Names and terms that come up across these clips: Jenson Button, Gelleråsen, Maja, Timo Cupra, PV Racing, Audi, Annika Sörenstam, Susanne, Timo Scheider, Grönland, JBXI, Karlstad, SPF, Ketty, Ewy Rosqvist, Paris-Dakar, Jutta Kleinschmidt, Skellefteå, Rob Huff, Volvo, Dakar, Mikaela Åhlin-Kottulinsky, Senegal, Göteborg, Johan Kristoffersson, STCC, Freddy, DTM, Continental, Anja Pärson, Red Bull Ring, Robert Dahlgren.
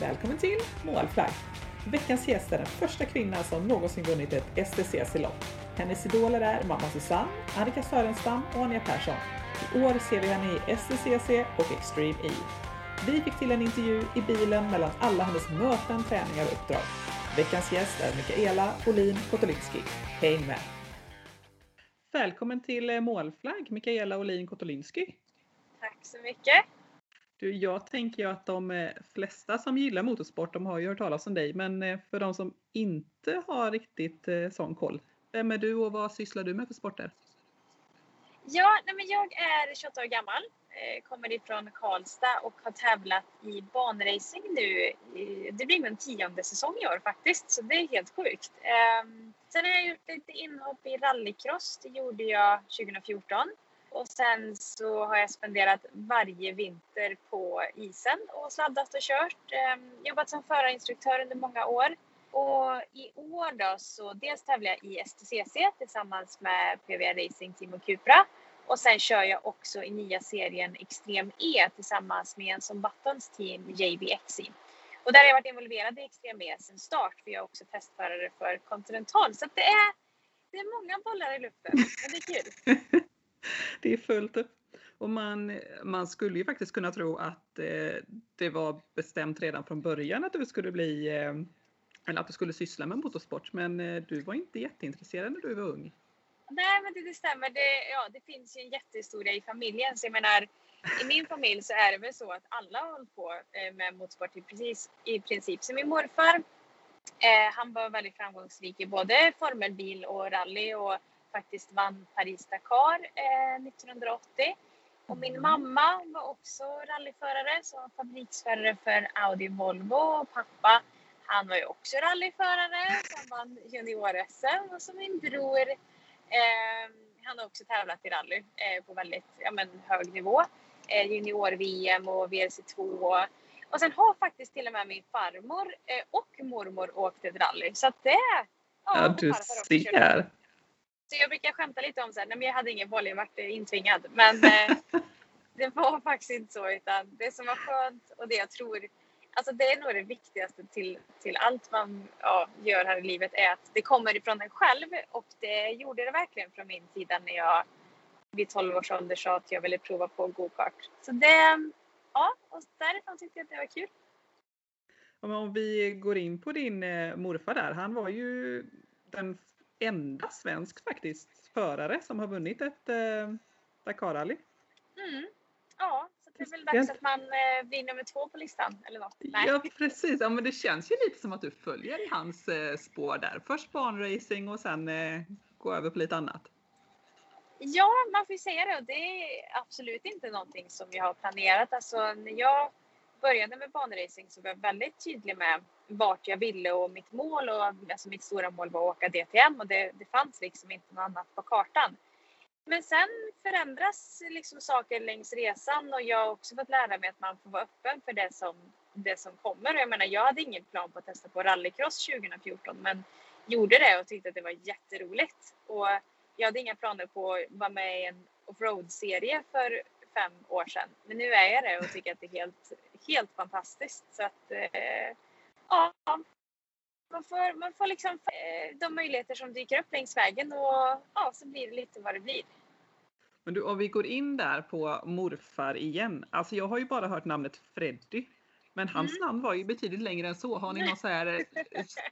Välkommen till Målflagg! Veckans gäst är den första kvinnan som någonsin vunnit ett STCC-lopp. Hennes idoler är mamma Susanne, Annika Sörenstam och Anja Pärson. I år ser vi henne i STCC och Extreme E. Vi fick till en intervju i bilen mellan alla hennes möten, träningar och uppdrag. Veckans gäst är Mikaela Åhlin-Kottulinsky. Häng med! Välkommen till Målflagg, Mikaela Åhlin-Kottulinsky. Tack så mycket! Du, jag tänker ju att de flesta som gillar motorsport, de har ju hört talas om dig. Men för de som inte har riktigt sån koll, vem är du och vad sysslar du med för sporter? Ja, nej men jag är 28 år gammal, kommer ifrån Karlstad och har tävlat i banracing nu. Det blir min 10:e säsong i år faktiskt, så det är helt sjukt. Sen har jag gjort lite inhopp i rallycross, det gjorde jag 2014. Och sen så har jag spenderat varje vinter på isen och sladdat och kört. Jobbat som förarinstruktör under många år. Och i år då så dels tävlar jag i STCC tillsammans med PV Racing, Timo Cupra. Och sen kör jag också i nya serien Extreme E tillsammans med Jenson Buttons team JBXI. Och där har jag varit involverad i Extreme E sedan start, för jag är också testförare för Continental. Så det är många bollar i luften, men det är kul. Det är fullt upp. Och man skulle ju faktiskt kunna tro att det var bestämt redan från början att du skulle bli eller att du skulle syssla med motorsport, men du var inte jätteintresserad när du var ung. Nej, men det stämmer. Det finns ju en jättehistoria i familjen. Så jag menar, i min familj så är det väl så att alla har hållit på med motorsport i princip. Så min morfar, han var väldigt framgångsrik i både formelbil och rally och faktiskt vann Paris-Dakar 1980. Och min mamma var också rallyförare, som fabriksförare för Audi och Volvo. Och pappa, han var ju också rallyförare som vann junior-SM. Och så min bror, han har också tävlat i rally på väldigt hög nivå. Junior-VM och VRC2. Och sen har faktiskt till och med min farmor och mormor åkt ett rally. Så att du ser. Så jag brukar skämta lite om så här, nej men jag hade ingen boll, jag vart intvingad. Men det var faktiskt inte så, utan det som var skönt och det jag tror, alltså det är nog det viktigaste till allt man gör här i livet, är att det kommer ifrån en själv, och det gjorde det verkligen från min sida när jag vid 12 års ålder sa att jag ville prova på go-kart. Så och därifrån tyckte jag att det var kul. Om vi går in på din morfar där, han var ju den enda svensk faktiskt förare som har vunnit ett Dakar-rally. Så det är väl dags att man blir nummer 2 på listan eller något. Nej. Ja, precis. Ja, men det känns ju lite som att du följer i hans spår där. Först banracing och sen gå över på lite annat. Ja, man får ju säga det. Och det är absolut inte någonting som jag har planerat. Alltså när jag började med banracing så var jag väldigt tydlig med vart jag ville och mitt mål, och alltså mitt stora mål var att åka DTM, och det fanns liksom inte något annat på kartan. Men sen förändras liksom saker längs resan, och jag har också fått lära mig att man får vara öppen för det som kommer. Och jag menar, jag hade ingen plan på att testa på rallycross 2014, men gjorde det och tyckte att det var jätteroligt. Och jag hade inga planer på att vara med i en offroad-serie för 5 år sedan. Men nu är jag det och tycker att det är helt fantastiskt. Så att man får liksom de möjligheter som dyker upp längs vägen, och så blir det lite vad det blir. Men du, om vi går in där på morfar igen. Alltså jag har ju bara hört namnet Freddy, men hans namn var ju betydligt längre än så. Har ni någon så här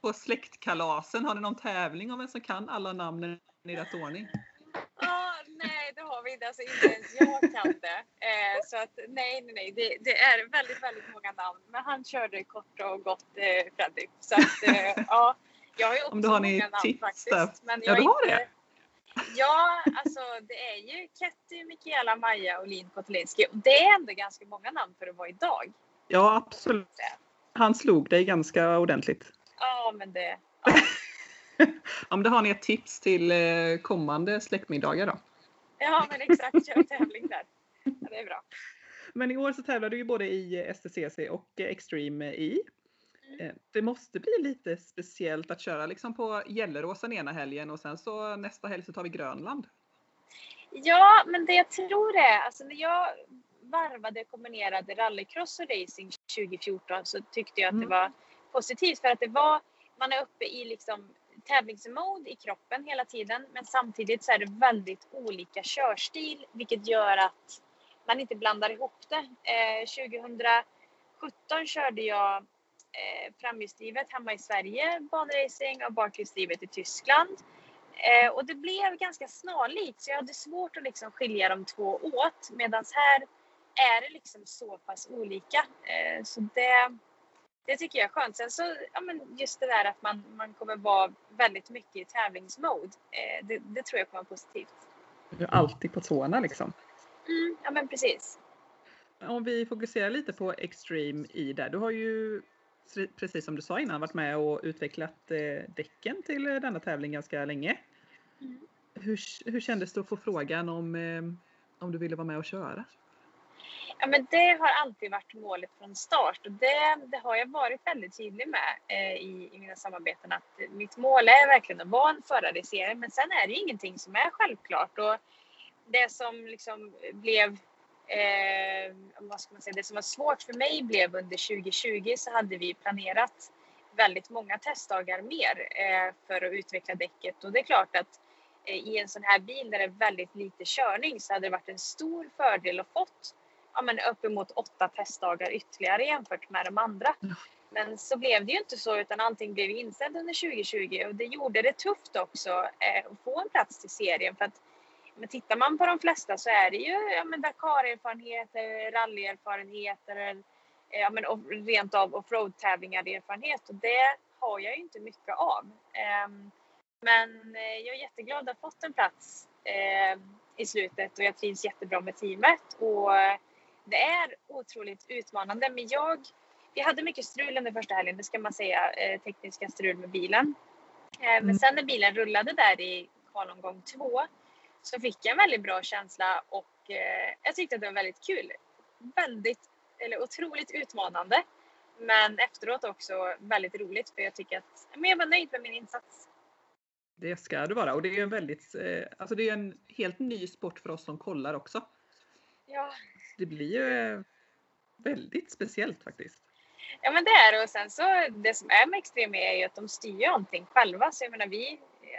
på släktkalasen, har ni någon tävling om vem som kan alla namnen i rätt ordning? Nej, det har vi inte. Alltså inte ens jag kan det. Så att nej. Det är väldigt, väldigt många namn. Men han körde kort och gott Freddy. Så att jag har ju också många namn faktiskt. Men jag har inte det. Ja, alltså det är ju Ketty, Mikaela, Maja och Linn Kottulinsky. Och det är ändå ganska många namn för att vara idag. Ja, absolut. Han slog dig ganska ordentligt. Ja, men det... Ja. Om det har ni ett tips till kommande släktmiddagar då? Ja, men exakt, kör tävling där. Ja, det är bra. Men i år så tävlar du ju både i STCC och Extreme E. Det måste bli lite speciellt att köra liksom på Gelleråsen ena helgen, och sen så nästa helg så tar vi Grönland. Ja, men det jag tror är, alltså när jag varvade kombinerade rallycross och racing 2014 så tyckte jag att det var positivt. För att det var, man är uppe i liksom tävlingsmode i kroppen hela tiden. Men samtidigt så är det väldigt olika körstil. Vilket gör att man inte blandar ihop det. 2017 körde jag framhjulsdrivet hemma i Sverige, banracing, och bakhjulsdrivet i Tyskland. Och det blev ganska snarligt, så jag hade svårt att liksom skilja de två åt. Medan här är det liksom så pass olika. Så det tycker jag är skönt. Sen så, ja, men just det där att man kommer vara väldigt mycket i tävlingsmode. Det tror jag kommer vara positivt. Du är alltid på tårna liksom. Ja men precis. Om vi fokuserar lite på Extreme E där. Du har ju, precis som du sa innan, varit med och utvecklat däcken till denna tävling ganska länge. Hur kändes det att få frågan om du ville vara med och köra? Ja, men det har alltid varit målet från start. Och det har jag varit väldigt tydlig med i mina samarbeten. Att mitt mål är verkligen att vara en förare i serien. Men sen är det ju ingenting som är självklart. Och det som liksom blev... vad ska man säga, det som var svårt för mig blev under 2020 så hade vi planerat väldigt många testdagar mer för att utveckla däcket. Och det är klart att i en sån här bil där det är väldigt lite körning så hade det varit en stor fördel att fått uppemot 8 testdagar ytterligare jämfört med de andra. Men så blev det ju inte så, utan allting blev inställt under 2020 och det gjorde det tufft också att få en plats till serien. För att, men tittar man på de flesta så är det ju Dakar-erfarenheter, rally-erfarenheter, och rent av offroad-tävlingar-erfarenhet. Och det har jag ju inte mycket av. Men jag är jätteglad att ha fått en plats i slutet och jag trivs jättebra med teamet. Och det är otroligt utmanande. Men vi hade mycket strul under första helgen, det ska man säga, tekniska strul med bilen. Men sen när bilen rullade där i kvalomgång 2 så fick jag en väldigt bra känsla och jag tyckte att det var väldigt kul. Otroligt utmanande. Men efteråt också väldigt roligt, för jag tycker att jag var nöjd med min insats. Det ska du vara, och det är en väldigt, det är en helt ny sport för oss som kollar också. Ja. Det blir ju väldigt speciellt faktiskt. Ja men det är, och sen så det som är med Extreme är ju att de styr allting själva. Så jag menar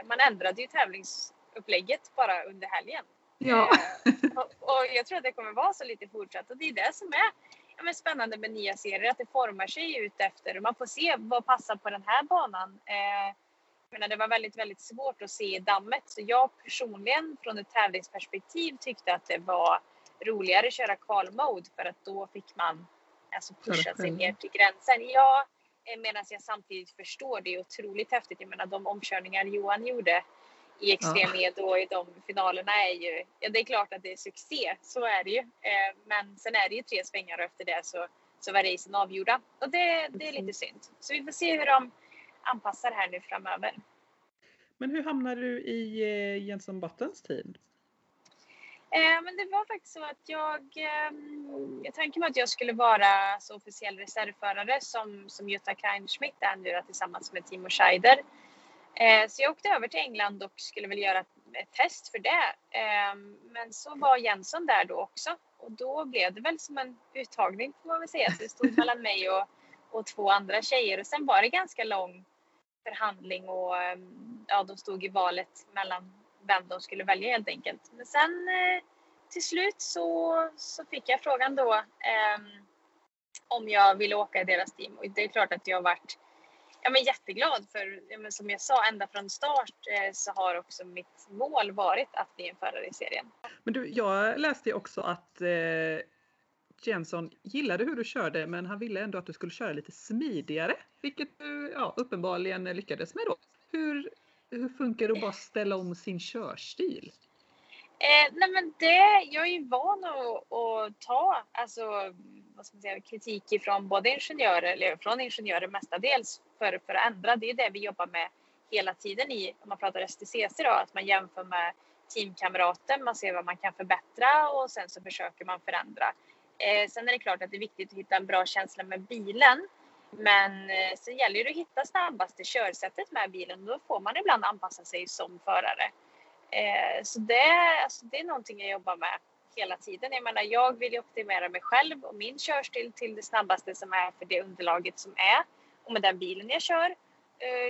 man ändrade ju tävlingsupplägget bara under helgen. Ja. Och jag tror att det kommer vara så lite fortsatt. Och det är det som är spännande med nya serier. Att det formar sig ut efter. Man får se vad passar på den här banan. Det var väldigt, väldigt svårt att se i dammet. Så jag personligen från ett tävlingsperspektiv tyckte att det var roligare att köra kvalmode. För att då fick man pusha sig ner till gränsen. Ja, medan jag samtidigt förstår det är otroligt häftigt. Jag menar de omkörningar Johan gjorde i Extreme E då i de finalerna är ju... Ja, det är klart att det är succé. Så är det ju. Men sen är det ju 3 svängar och efter det så var racen avgjorda. Och det är lite synd. Så vi får se hur de anpassar här nu framöver. Men hur hamnade du i Jenson Buttons team? Men det var faktiskt så att jag tänkte mig att jag skulle vara så officiell reservförare som Jutta Kleinschmidt är nu tillsammans med Timo Scheider. Så jag åkte över till England och skulle väl göra ett test för det. Men så var Jenson där då också. Och då blev det väl som en uttagning får man väl säga. Så det stod mellan mig och 2 andra tjejer. Och sen var det ganska lång förhandling. Och de stod i valet mellan vem de skulle välja helt enkelt. Men sen till slut så fick jag frågan då om jag ville åka i deras team. Och det är klart att jag har varit... Jag är jätteglad för, som jag sa, ända från start så har också mitt mål varit att bli en förare i serien. Men du, jag läste också att Jenson gillade hur du körde, men han ville ändå att du skulle köra lite smidigare. Vilket du uppenbarligen lyckades med då. Hur funkar det att bara ställa om sin körstil? Jag är ju van att ta kritik ifrån både ingenjörer, eller från ingenjörer mestadels för att ändra. Det är det vi jobbar med hela tiden i, om man pratar STCC då, att man jämför med teamkamrater, man ser vad man kan förbättra och sen så försöker man förändra. Sen är det klart att det är viktigt att hitta en bra känsla med bilen, men så gäller det att hitta snabbaste körsättet med bilen, och då får man ibland anpassa sig som förare. Så det är någonting jag jobbar med hela tiden. Jag menar, jag vill ju optimera mig själv och min körstil till det snabbaste som är för det underlaget som är. Och med den bilen jag kör.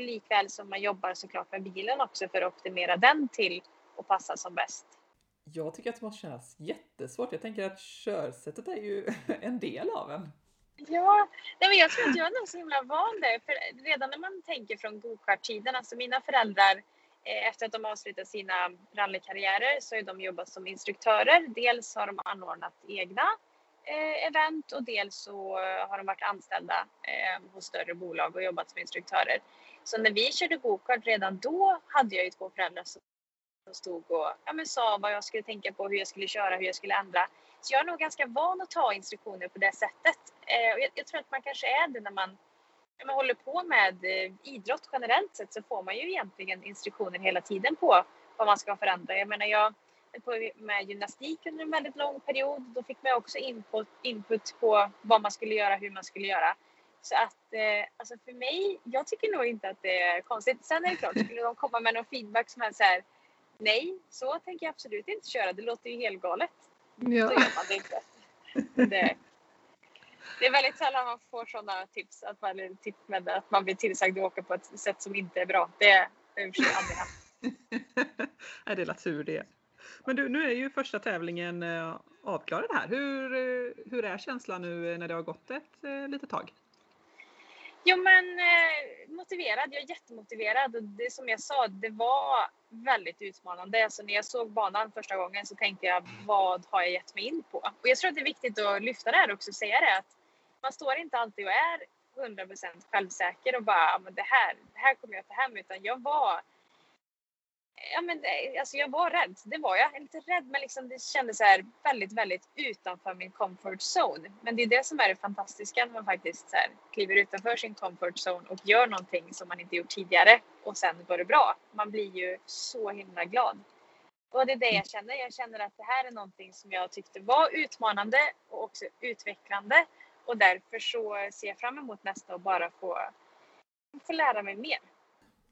Likväl som man jobbar såklart med bilen också för att optimera den till och passa som bäst. Jag tycker att det måste kännas jättesvårt. Jag tänker att körsättet är ju en del av en. Ja, nej men jag tror att jag är nog så himla van där. För redan när man tänker från go-kart-tiden, alltså mina föräldrar efter att de avslutat sina rallykarriärer så har de jobbat som instruktörer. Dels har de anordnat egna event och dels så har de varit anställda hos större bolag och jobbat som instruktörer. Så när vi körde go-kart redan då hade jag ju två föräldrar som stod och sa vad jag skulle tänka på, hur jag skulle köra, hur jag skulle ändra. Så jag är nog ganska van att ta instruktioner på det sättet. Och jag tror att man kanske är det när man håller på med idrott generellt sett så får man ju egentligen instruktioner hela tiden på vad man ska förändra. Jag menar, jag höll på med gymnastik under en väldigt lång period. Då fick man också input på vad man skulle göra, hur man skulle göra. Så att alltså för mig, jag tycker nog inte att det är konstigt. Sen är det klart, skulle de komma med någon feedback som är så här, nej, så tänker jag absolut inte köra. Det låter ju helt galet. Ja. Så gör man det inte. Det är väldigt sällan man får sådana tips att man är tips med att man blir tillsagd att åka på ett sätt som inte är bra. Det är ursäktande. Nej, det är tur det. Men du, nu är ju första tävlingen avklarad här. Hur är känslan nu när det har gått ett litet tag? Jo, men motiverad. Jag är jättemotiverad. Det som jag sa, det var väldigt utmanande. Alltså, när jag såg banan första gången så tänkte jag, vad har jag gett mig in på? Och jag tror att det är viktigt att lyfta det här också och säga det. Att man står inte alltid och är 100% självsäker och bara, men det här kommer jag ta hem. Utan jag var... jag var rädd. Det var jag. Jag är lite rädd, men liksom det kändes så här väldigt, väldigt utanför min comfort zone. Men det är det som är det fantastiska när man faktiskt så här kliver utanför sin comfort zone och gör någonting som man inte gjort tidigare. Och sen går det bra. Man blir ju så himla glad. Och det är det jag känner. Jag känner att det här är någonting som jag tyckte var utmanande och också utvecklande. Och därför så ser jag fram emot nästa och bara få lära mig mer.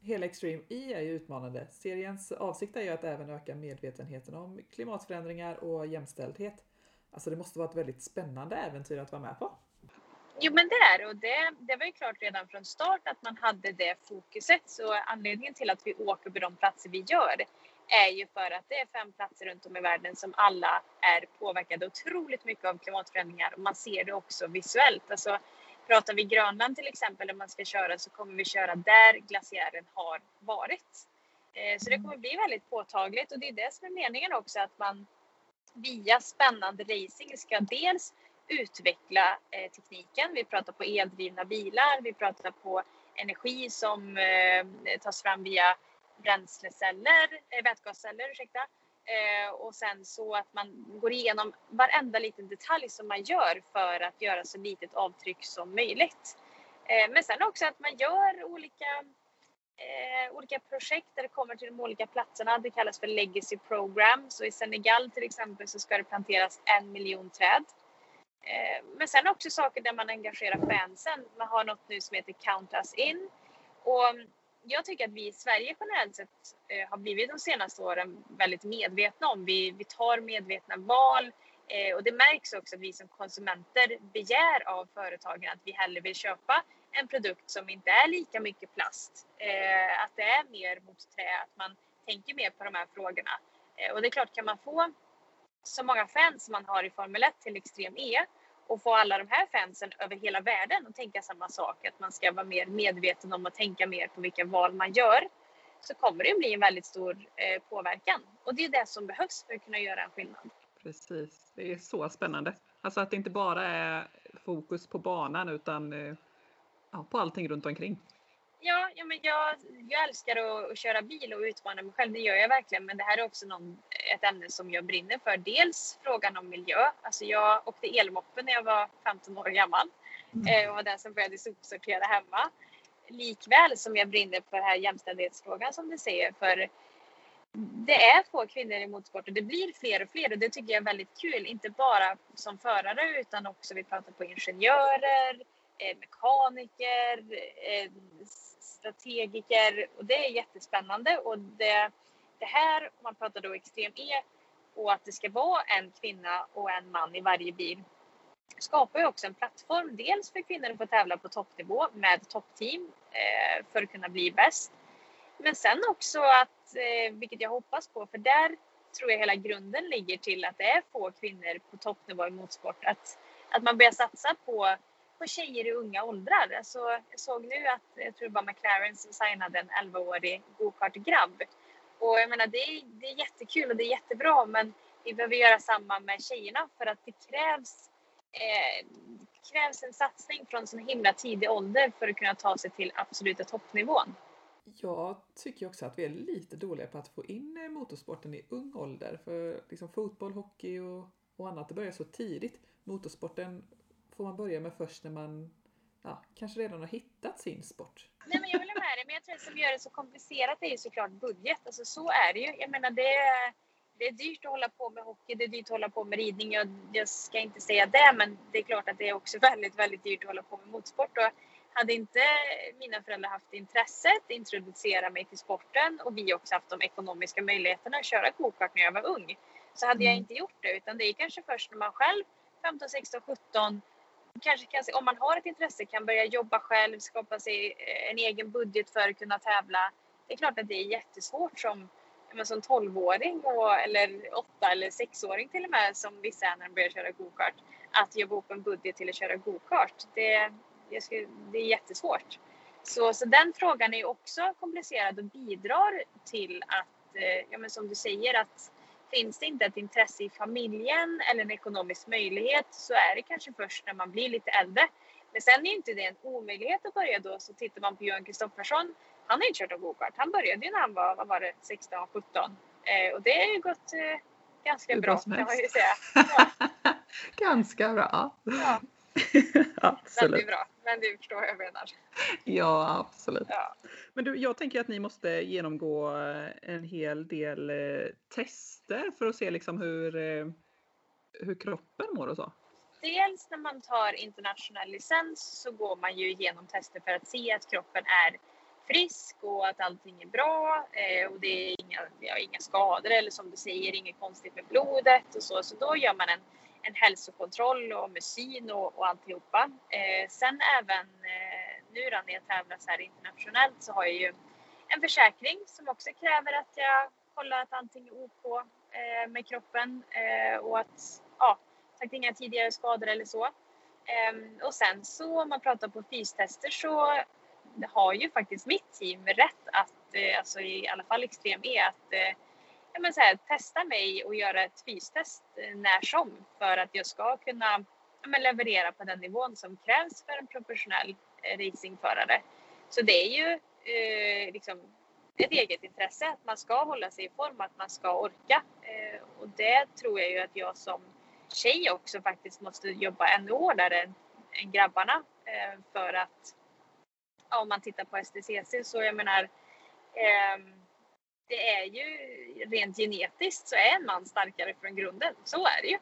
Hela Extreme E är ju utmanande. Seriens avsikt är ju att även öka medvetenheten om klimatförändringar och jämställdhet. Alltså det måste vara ett väldigt spännande äventyr att vara med på. Jo, men det var ju klart redan från start att man hade det fokuset. Så anledningen till att vi åker på de platser vi gör är ju för att det är 5 platser runt om i världen som alla är påverkade otroligt mycket av klimatförändringar. Och man ser det också visuellt. Alltså, pratar vi Grönland till exempel, där man ska köra, så kommer vi köra där glaciären har varit. Så det kommer bli väldigt påtagligt och det är det som är meningen också, att man via spännande racing ska dels utveckla tekniken. Vi pratar på eldrivna bilar, vi pratar på energi som tas fram via vätgasceller. Och sen så att man går igenom varenda liten detalj som man gör för att göra så litet avtryck som möjligt. Men sen också att man gör olika projekt där det kommer till de olika platserna. Det kallas för legacy program. Så i Senegal till exempel så ska det planteras 1 miljon träd. Men sen också saker där man engagerar fansen. Man har något nu som heter Count Us In. Och jag tycker att vi i Sverige generellt sett har blivit de senaste åren väldigt medvetna om. Vi tar medvetna val och det märks också att vi som konsumenter begär av företagen att vi hellre vill köpa en produkt som inte är lika mycket plast. Att det är mer mot trä, att man tänker mer på de här frågorna. Och det är klart, kan man få så många fans som man har i Formel 1 till Extreme E och få alla de här fansen över hela världen att tänka samma sak. Att man ska vara mer medveten om att tänka mer på vilka val man gör. Så kommer det bli en väldigt stor påverkan. Och det är det som behövs för att kunna göra en skillnad. Precis, det är så spännande. Alltså att det inte bara är fokus på banan utan på allting runt omkring. Ja men jag älskar att köra bil och utmana mig själv. Det gör jag verkligen. Men det här är också ett ämne som jag brinner för. Dels frågan om miljö. Alltså jag åkte elmoppen när jag var 15 år gammal. Och var den som började sopsortera hemma. Likväl som jag brinner för den här jämställdhetsfrågan som du säger. För det är få kvinnor i motorsport och det blir fler och fler. Och det tycker jag är väldigt kul. Inte bara som förare utan också vi pratar på ingenjörer, mekaniker, strategiker, och det är jättespännande. Och det här, man pratar då Extreme E, och att det ska vara en kvinna och en man i varje bil skapar ju också en plattform dels för kvinnor att få tävla på toppnivå med toppteam för att kunna bli bäst. Men sen också att, vilket jag hoppas på, för där tror jag hela grunden ligger till att det är få kvinnor på toppnivå i motorsport. Att man börjar satsa på tjejer i unga åldrar. Alltså, jag såg nu att, jag tror det var McLaren som signade en 11-årig go-kart-grabb. Och jag menar, det är jättekul och det är jättebra, men vi behöver göra samma med tjejerna för att det krävs en satsning från så himla tidig ålder för att kunna ta sig till absoluta toppnivån. Jag tycker också att vi är lite dåliga på att få in motorsporten i ung ålder. För liksom fotboll, hockey och annat, det börjar så tidigt. Motorsporten får man börja med först när man kanske redan har hittat sin sport. Nej, men jag vill ha med det, men jag tror att det som gör det så komplicerat är ju såklart budget. Alltså, så är det ju. Jag menar, det är dyrt att hålla på med hockey, det är dyrt att hålla på med ridning. Jag ska inte säga det, men det är klart att det är också väldigt, väldigt dyrt att hålla på med motorsport. Och hade inte mina föräldrar haft intresset, introducera mig till sporten och vi också haft de ekonomiska möjligheterna att köra go-kart när jag var ung, så hade jag inte gjort det. Utan det är kanske först när man själv, 15, 16, 17, kanske om man har ett intresse kan börja jobba själv, skapa sig en egen budget för att kunna tävla. Det är klart att det är jättesvårt som 12-åring eller 8- eller 6-åring till och med, som vissa är när de börjar köra go-kart, att jobba upp en budget till att köra go-kart. Det är jättesvårt. Så den frågan är också komplicerad och bidrar till att, som du säger, att finns det inte ett intresse i familjen eller en ekonomisk möjlighet, så är det kanske först när man blir lite äldre. Men sen är inte det en omöjlighet att börja då. Så tittar man på Johan Kristoffersson, han har inte kört av go-kart. Han började ju när han var 16-17. Och det har ju gått ganska bra, kan man ju säga. Ja. Ganska bra. Ja. Absolut. Väldigt bra, men du förstår vad jag menar. Ja, absolut. Ja. Men du, jag tänker att ni måste genomgå en hel del tester för att se liksom hur kroppen mår och så. Dels när man tar internationell licens så går man ju igenom tester för att se att kroppen är frisk och att allting är bra och det är inga skador eller, som du säger, inget konstigt med blodet och så. Så då gör man en hälsokontroll och med syn och alltihopa. Sen även nu när jag tävlar så här internationellt så har jag ju en försäkring som också kräver att jag kollar att allting är OK med kroppen och att inga tidigare skador eller så. Och sen så om man pratar på fystester så har ju faktiskt mitt team rätt att, alltså i alla fall Extreme E, att testa mig och göra ett fystest när som, för att jag ska kunna leverera på den nivån som krävs för en professionell racingförare. Så det är ju ett eget intresse att man ska hålla sig i form, att man ska orka. Och det tror jag ju att jag som tjej också faktiskt måste jobba ännu hårdare än grabbarna. För att om man tittar på STCC så det är ju rent genetiskt så är en man starkare från grunden. Så är det ju.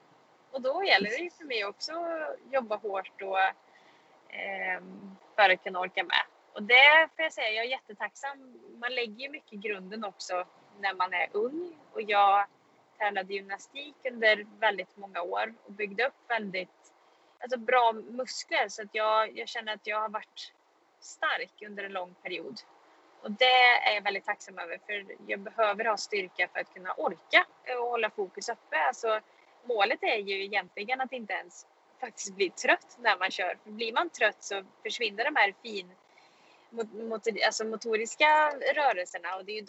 Och då gäller det ju för mig också att jobba hårt och för att kunna orka med. Och det får jag säga, jag är jättetacksam. Man lägger ju mycket grunden också när man är ung. Och jag tränade gymnastik under väldigt många år och byggde upp väldigt bra muskler. Så att jag känner att jag har varit stark under en lång period. Och det är jag väldigt tacksam över, för jag behöver ha styrka för att kunna orka och hålla fokus uppe. Alltså, målet är ju egentligen att inte ens faktiskt bli trött när man kör. För blir man trött så försvinner de här motoriska rörelserna. Och det är ju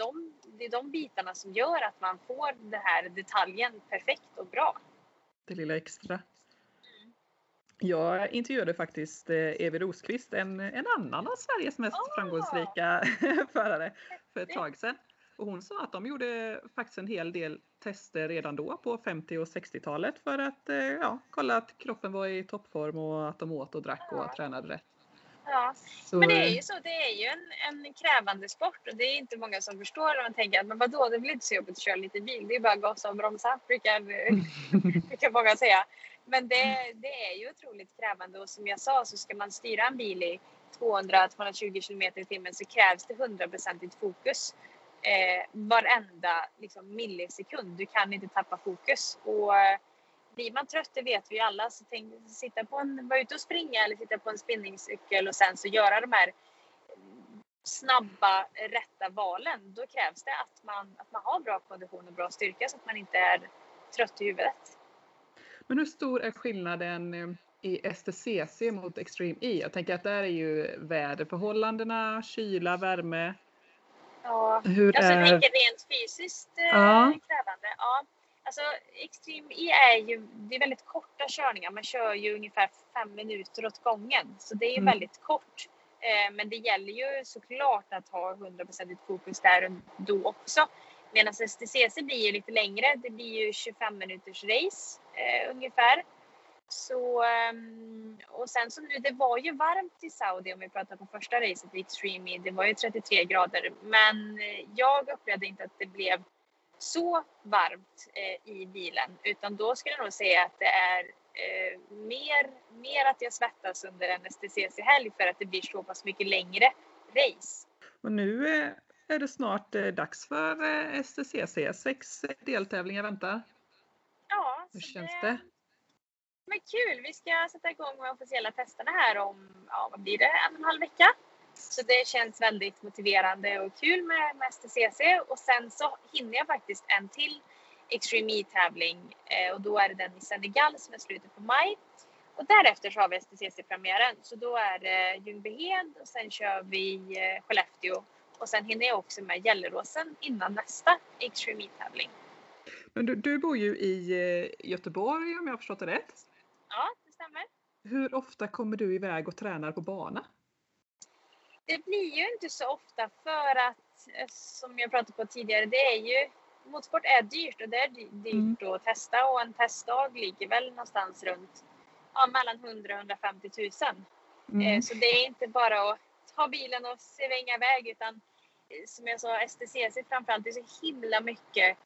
de bitarna som gör att man får den här detaljen perfekt och bra. Det lilla extra. Jag intervjuade faktiskt Ewy Rosqvist, en annan av Sveriges mest framgångsrika förare, för ett tag sedan. Och hon sa att de gjorde faktiskt en hel del tester redan då på 50- och 60-talet för att kolla att kroppen var i toppform och att de åt och drack och tränade rätt. Ja, så. Men det är ju så. Det är ju en krävande sport och det är inte många som förstår när man tänker att men vadå, det blir inte så jobbigt att köra lite bil. Det är bara gasa och bromsa, brukar många säga. Men det är ju otroligt krävande och som jag sa så ska man styra en bil i 200-220 km/h så krävs det 100% fokus. varenda liksom, millisekund. Du kan inte tappa fokus. Och blir man trött, det vet vi alla. Så tänk, vara ute och springa eller sitta på en spinningcykel och sen så göra de här snabba, rätta valen. Då krävs det att man har bra kondition och bra styrka så att man inte är trött i huvudet. Men hur stor är skillnaden i STCC mot Extreme E? Jag tänker att där är ju väderförhållandena, kyla, värme. Ja, hur alltså det är rent fysiskt krävande. Ja. Alltså Extreme E är ju, det är väldigt korta körningar. Man kör ju ungefär 5 minuter åt gången. Så det är ju väldigt kort. Men det gäller ju såklart att ha 100% fokus där då också. Medan STCC blir ju lite längre. Det blir ju 25 minuters race ungefär. Så, och sen som nu, det var ju varmt i Saudi om vi pratar på första racet i Extreme E. Det var ju 33 grader. Men jag upplevde inte att det blev så varmt i bilen. Utan då skulle jag nog säga att det är mer att jag svettas under en STCC-helg för att det blir så pass mycket längre race. Och nu är det snart dags för STCC. 6 deltävlingar väntar. Ja. Hur känns det? Men kul, vi ska sätta igång med officiella testerna här om, vad blir det, 1,5 vecka. Så det känns väldigt motiverande och kul med STCC. Och sen så hinner jag faktiskt en till Extreme E-tävling. Och då är det den i Senegal som är slutet på maj. Och därefter så har vi STCC-premiären. Så då är det Ljungbyhed och sen kör vi Skellefteå. Och sen hinner jag också med Gelleråsen innan nästa Extreme E-tävling. Men du bor ju i Göteborg om jag har förstått det rätt. Ja, det stämmer. Hur ofta kommer du iväg och tränar på bana? Det blir ju inte så ofta för att, som jag pratade på tidigare, det är ju, motorsport är dyrt och det är dyrt att testa. Och en testdag ligger väl någonstans runt mellan 100 och 150 000. Så det är inte bara att ta bilen och svänga iväg utan som jag sa, STCC framförallt, det är så himla mycket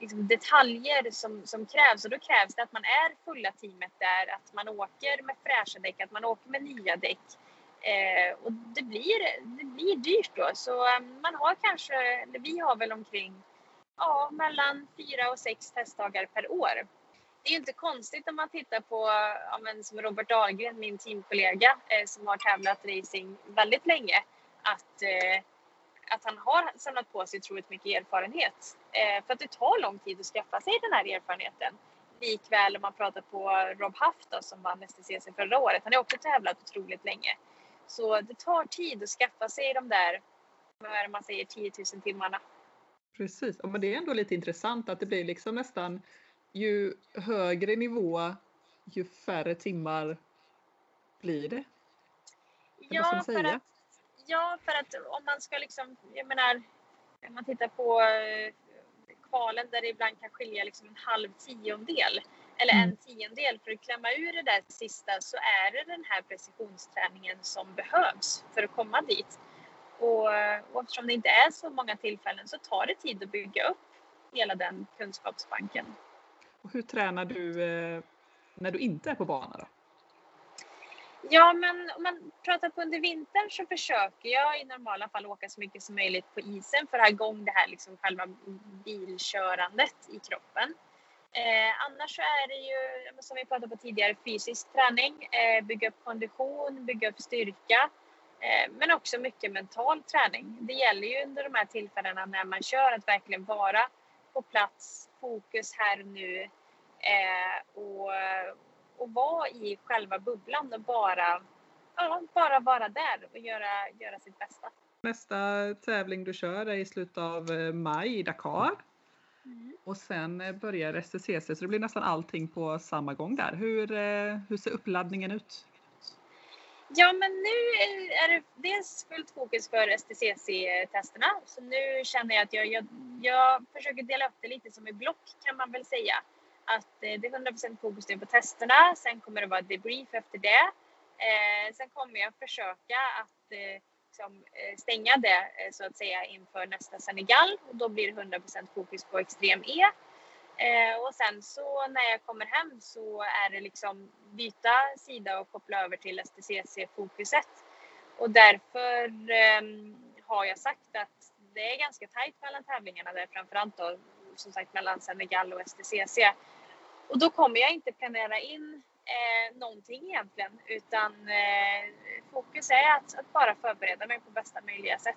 liksom, detaljer som krävs. Och då krävs det att man är fulla teamet där, att man åker med fräscha däck, att man åker med nya däck. Och det blir dyrt då. Så man har kanske, eller vi har väl omkring mellan 4 och 6 testdagar per år. Det är ju inte konstigt om man tittar på som Robert Dahlgren, min teamkollega som har tävlat racing väldigt länge, att han har samlat på sig otroligt mycket erfarenhet. För att det tar lång tid att skaffa sig den här erfarenheten. Likväl om man pratar på Rob Huff då, som vann STCC förra året. Han har också tävlat otroligt länge. Så det tar tid att skaffa sig de där, vad är det man säger, 10 000 timmarna. Precis, men det är ändå lite intressant att det blir liksom nästan ju högre nivå ju färre timmar blir det. För att om man ska liksom, jag menar, om man tittar på kvalen där det ibland kan skilja liksom 0,5 tiondel eller 1 tiondel för att klämma ur det där sista, så är det den här precisionsträningen som behövs för att komma dit. Och eftersom det inte är så många tillfällen så tar det tid att bygga upp hela den kunskapsbanken. Och hur tränar du när du inte är på banan då? Ja, men om man pratar på under vintern så försöker jag i normala fall åka så mycket som möjligt på isen för att ha igång det här liksom själva bilkörandet i kroppen. Annars så är det ju, som vi pratade på tidigare, fysisk träning, bygga upp kondition, bygga upp styrka. Men också mycket mental träning. Det gäller ju under de här tillfällena när man kör att verkligen vara på plats, fokus här nu och vara i själva bubblan och bara vara där och göra sitt bästa. Nästa tävling du kör är i slutet av maj i Dakar. Och sen börjar STCC, så det blir nästan allting på samma gång där. Hur ser uppladdningen ut? Ja, men nu är det dels fullt fokus för STCC-testerna. Så nu känner jag att jag försöker dela upp det lite som i block kan man väl säga. Att det är 100% fokus nu på testerna. Sen kommer det vara debrief efter det. Sen kommer jag försöka att stänga det så att säga inför nästa Senegal. Och då blir det 100% fokus på Extreme E. Och sen så när jag kommer hem så är det liksom byta sida och koppla över till STCC-fokuset. Och därför har jag sagt att det är ganska tajt mellan tävlingarna där, framförallt då, som sagt, mellan Senegal och STCC. Och då kommer jag inte planera in någonting egentligen, utan fokus är att bara förbereda mig på bästa möjliga sätt.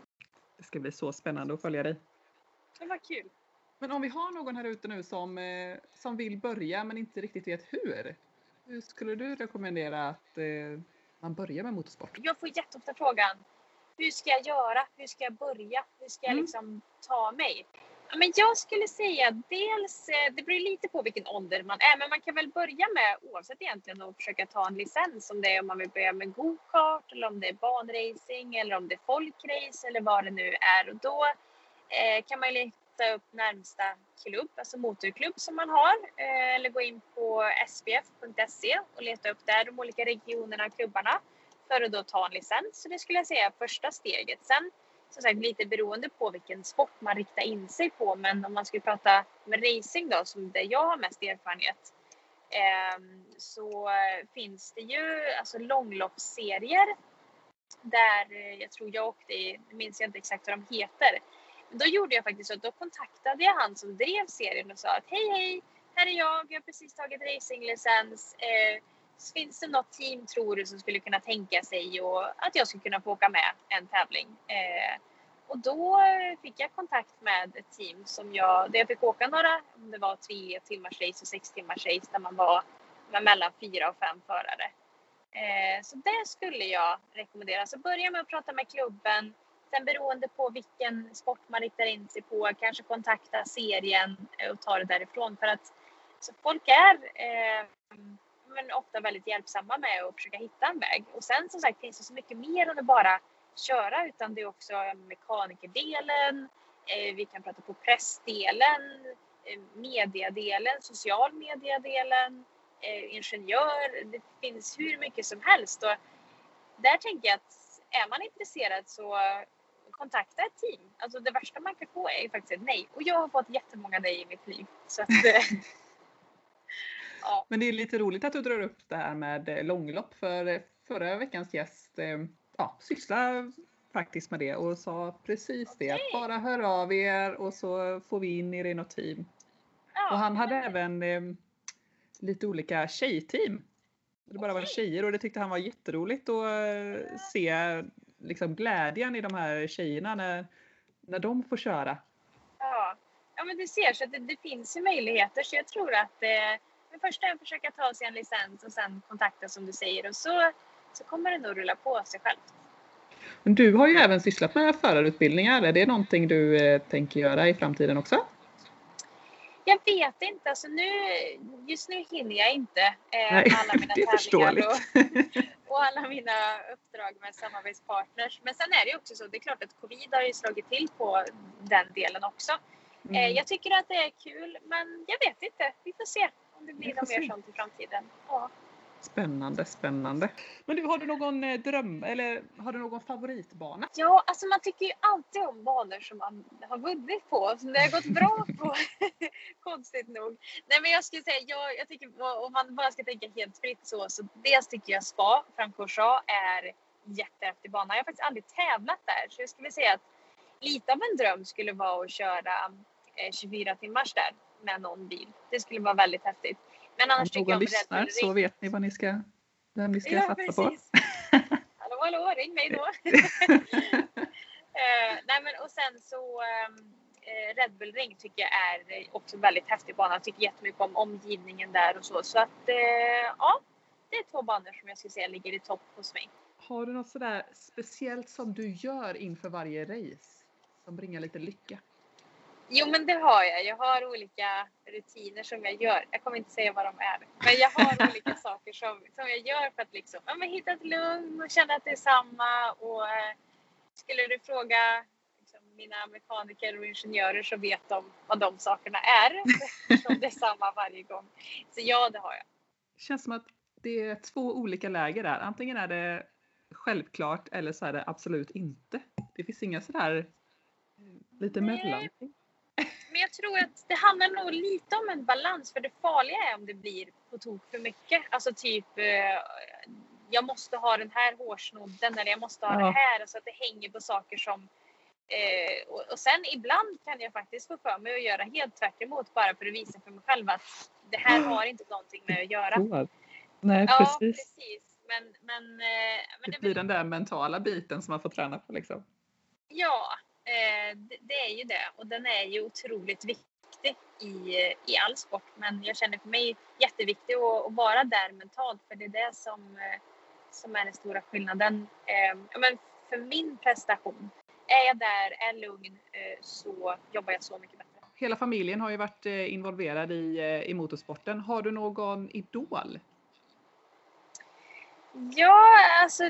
Det ska bli så spännande att följa dig. Det var kul. Men om vi har någon här ute nu som vill börja men inte riktigt vet hur. Hur skulle du rekommendera att man börjar med motorsport? Jag får jätteofta frågan, hur ska jag göra? Hur ska jag börja? Hur ska jag liksom ta mig? Ja, men jag skulle säga dels, det beror lite på vilken ålder man är, men man kan väl börja med, oavsett egentligen, att försöka ta en licens, om det är om man vill börja med go-kart eller om det är banracing eller om det är folkrace eller vad det nu är. Och då kan man leta upp närmsta klubb, alltså motorklubb som man har, eller gå in på spf.se och leta upp där de olika regionerna och klubbarna för att då ta en licens. Så det skulle jag säga första steget. Sen som sagt, lite beroende på vilken sport man riktar in sig på. Men om man skulle prata med racing då, som det jag har mest erfarenhet, så finns det ju alltså långloppsserier där jag tror jag åkte i, minns jag inte exakt vad de heter. Men då gjorde jag faktiskt så att då kontaktade jag han som drev serien och sa att hej, här är jag har precis tagit racinglicens. Finns det något team, tror du, som skulle kunna tänka sig och att jag skulle kunna få åka med en tävling? Och då fick jag kontakt med ett team där jag fick åka några, om det var 3 timmars race och 6 timmars race, där man var med mellan 4 och 5 förare. Så det skulle jag rekommendera. Så börja med att prata med klubben. Sen beroende på vilken sport man riktar in sig på, kanske kontakta serien och ta det därifrån. För att så folk är... men ofta väldigt hjälpsamma med att försöka hitta en väg. Och sen som sagt finns det så mycket mer än att bara köra, utan det är också mekanikerdelen, vi kan prata på pressdelen, mediadelen, social mediadelen, ingenjör, det finns hur mycket som helst. Och där tänker jag att är man intresserad så kontakta ett team. Alltså det värsta man kan få är faktiskt ett nej. Och jag har fått jättemånga nej i mitt liv. Så att... Ja. Men det är lite roligt att du drar upp det här med långlopp, för förra veckans gäst sysslar faktiskt med det och sa precis det, att bara hör av er och så får vi in er i något team. Ja, och han hade även lite olika tjejteam. Det bara var tjejer, och det tyckte han var jätteroligt att se liksom glädjen i de här tjejerna när de får köra. Ja men det ser så att det finns ju möjligheter, så jag tror att först är att försöka ta sig en licens och sen kontakta, som du säger, och så kommer det nog rulla på sig själv. Men du har ju även sysslat med förarutbildningar. Är det någonting du tänker göra i framtiden också? Jag vet inte. Alltså just nu hinner jag inte alla mina tävlingar och alla mina uppdrag med samarbetspartners. Men sen är det ju också så, det är klart att covid har ju slagit till på den delen också. Jag tycker att det är kul, men jag vet inte. Vi får se. Om det blir något mer sånt i framtiden. Ja. Spännande. Men du, har du någon dröm eller har du någon favoritbana? Ja, alltså man tycker ju alltid om banor som man har vunnit på. Som det har gått bra på. Konstigt nog. Nej, men jag skulle säga, jag tycker, om man bara ska tänka helt fritt så dels tycker jag Spa Francorchamps är jättehäftig bana. Jag har faktiskt aldrig tävlat där, så jag skulle säga att lite av en dröm skulle vara att köra 24 timmars där. Med någon bil. Det skulle vara väldigt häftigt. Men annars tycker jag lyssnar, så vet ni vad ni ska, vem ni ska satsa på. Hallå, ring mig då. Nej, men och sen så Red Bull Ring tycker jag är också väldigt häftig bana. Jag tycker jättemycket om omgivningen där och så. Så att det är 2 banor som jag skulle säga ligger i topp hos mig. Har du något sådär speciellt som du gör inför varje race som bringar lite lycka? Jo, men det har jag. Jag har olika rutiner som jag gör. Jag kommer inte säga vad de är. Men jag har olika saker som jag gör för att liksom, hitta ett lugn och känna att det är samma. Och skulle du fråga liksom, mina mekaniker och ingenjörer, så vet de vad de sakerna är. Som det är samma varje gång. Så ja, det har jag. Det känns som att det är 2 olika läger där. Antingen är det självklart eller så är det absolut inte. Det finns inga sådär lite mellan. Men jag tror att det handlar nog lite om en balans. För det farliga är om det blir på tok för mycket. Alltså typ, jag måste ha den här hårsnodden. Eller jag måste ha det här. Så alltså att det hänger på saker som Och sen ibland kan jag faktiskt få för mig att göra helt tvärt emot bara för att visa för mig själv att det här har inte någonting med att göra. Nej, precis. Ja, precis. Men det blir den där mentala biten som man får träna på liksom. Ja, det är ju det. Och den är ju otroligt viktig i all sport. Men jag känner för mig jätteviktig att vara där mentalt. För det är det som är den stora skillnaden. Men för min prestation, är jag där, är lugn, så jobbar jag så mycket bättre. Hela familjen har ju varit involverad i motorsporten. Har du någon idol? Ja, alltså,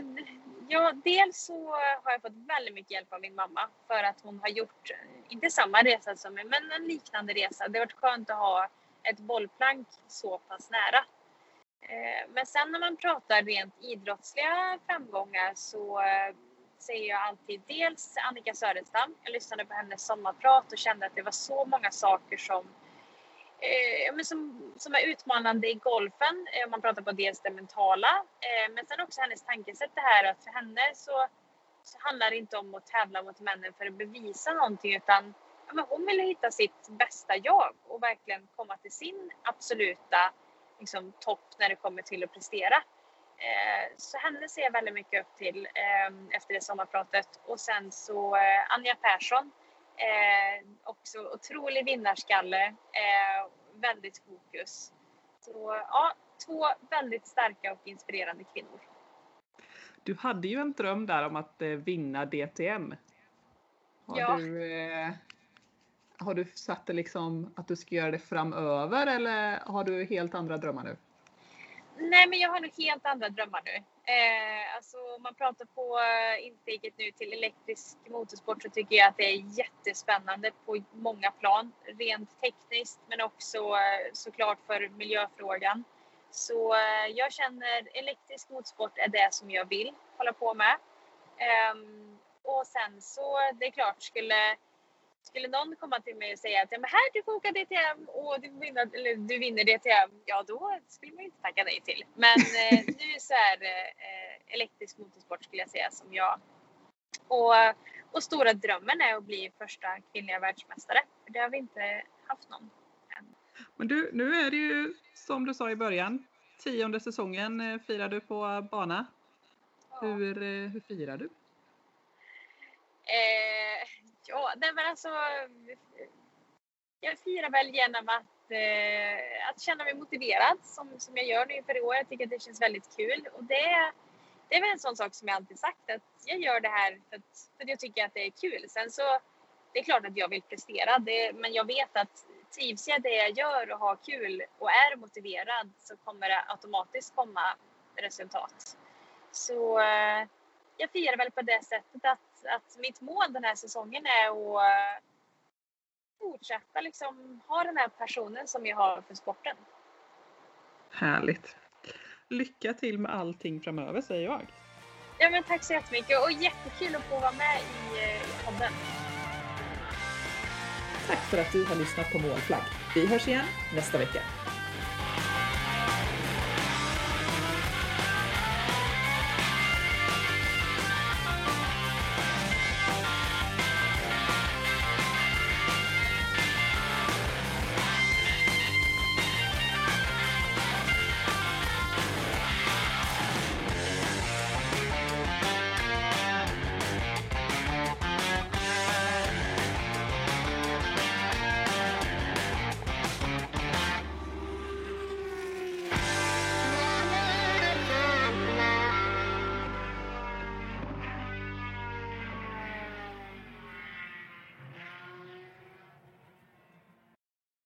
dels så har jag fått väldigt mycket hjälp av min mamma för att hon har gjort, inte samma resa som mig, men en liknande resa. Det har varit skönt att ha ett bollplank så pass nära. Men sen när man pratar rent idrottsliga framgångar så säger jag alltid dels Annika Sörenstam. Jag lyssnade på hennes sommarprat och kände att det var så många saker som är utmanande i golfen. Man pratar på dels det mentala, men sen också hennes tankesätt det här att för henne så handlar det inte om att tävla mot männen för att bevisa någonting, utan hon vill hitta sitt bästa jag och verkligen komma till sin absoluta liksom, topp när det kommer till att prestera. Så henne ser jag väldigt mycket upp till efter det sommarpratet. Och sen så Anja Pärson, också otrolig vinnarskalle, väldigt fokus. Så ja, två väldigt starka och inspirerande kvinnor. Du hade ju en dröm där om att vinna DTM. Har du satt det liksom att du ska göra det framöver eller har du helt andra drömmar nu? Nej, men jag har nog helt andra drömmar nu. Alltså, om man pratar på insteget nu till elektrisk motorsport så tycker jag att det är jättespännande på många plan. Rent tekniskt men också såklart för miljöfrågan. Så jag känner elektrisk motorsport är det som jag vill hålla på med. Och sen så det är klart skulle någon komma till mig och säga att ja, men här du får åka DTM och du vinner DTM, ja då skulle man inte tacka nej till. Men nu så är det elektrisk motorsport skulle jag säga som jag. Och stora drömmen är att bli första kvinnliga världsmästare. För det har vi inte haft någon än. Men du, nu är det ju som du sa i början, 10:e säsongen firar du på bana. Ja. Hur firar du? Ja, men alltså, jag firar väl genom att känna mig motiverad som jag gör nu för i år. Jag tycker att det känns väldigt kul och det är väl en sån sak som jag alltid sagt att jag gör det här för att jag tycker att det är kul. Sen så det är klart att jag vill prestera det, men jag vet att trivs jag det jag gör och har kul och är motiverad så kommer det automatiskt komma resultat. Så jag firar väl på det sättet att mitt mål den här säsongen är att fortsätta liksom ha den här personen som jag har för sporten. Härligt. Lycka till med allting framöver säger jag. Ja, men tack så jättemycket och jättekul att få vara med i podden. Tack för att du har lyssnat på Målflagg. Vi hörs igen nästa vecka.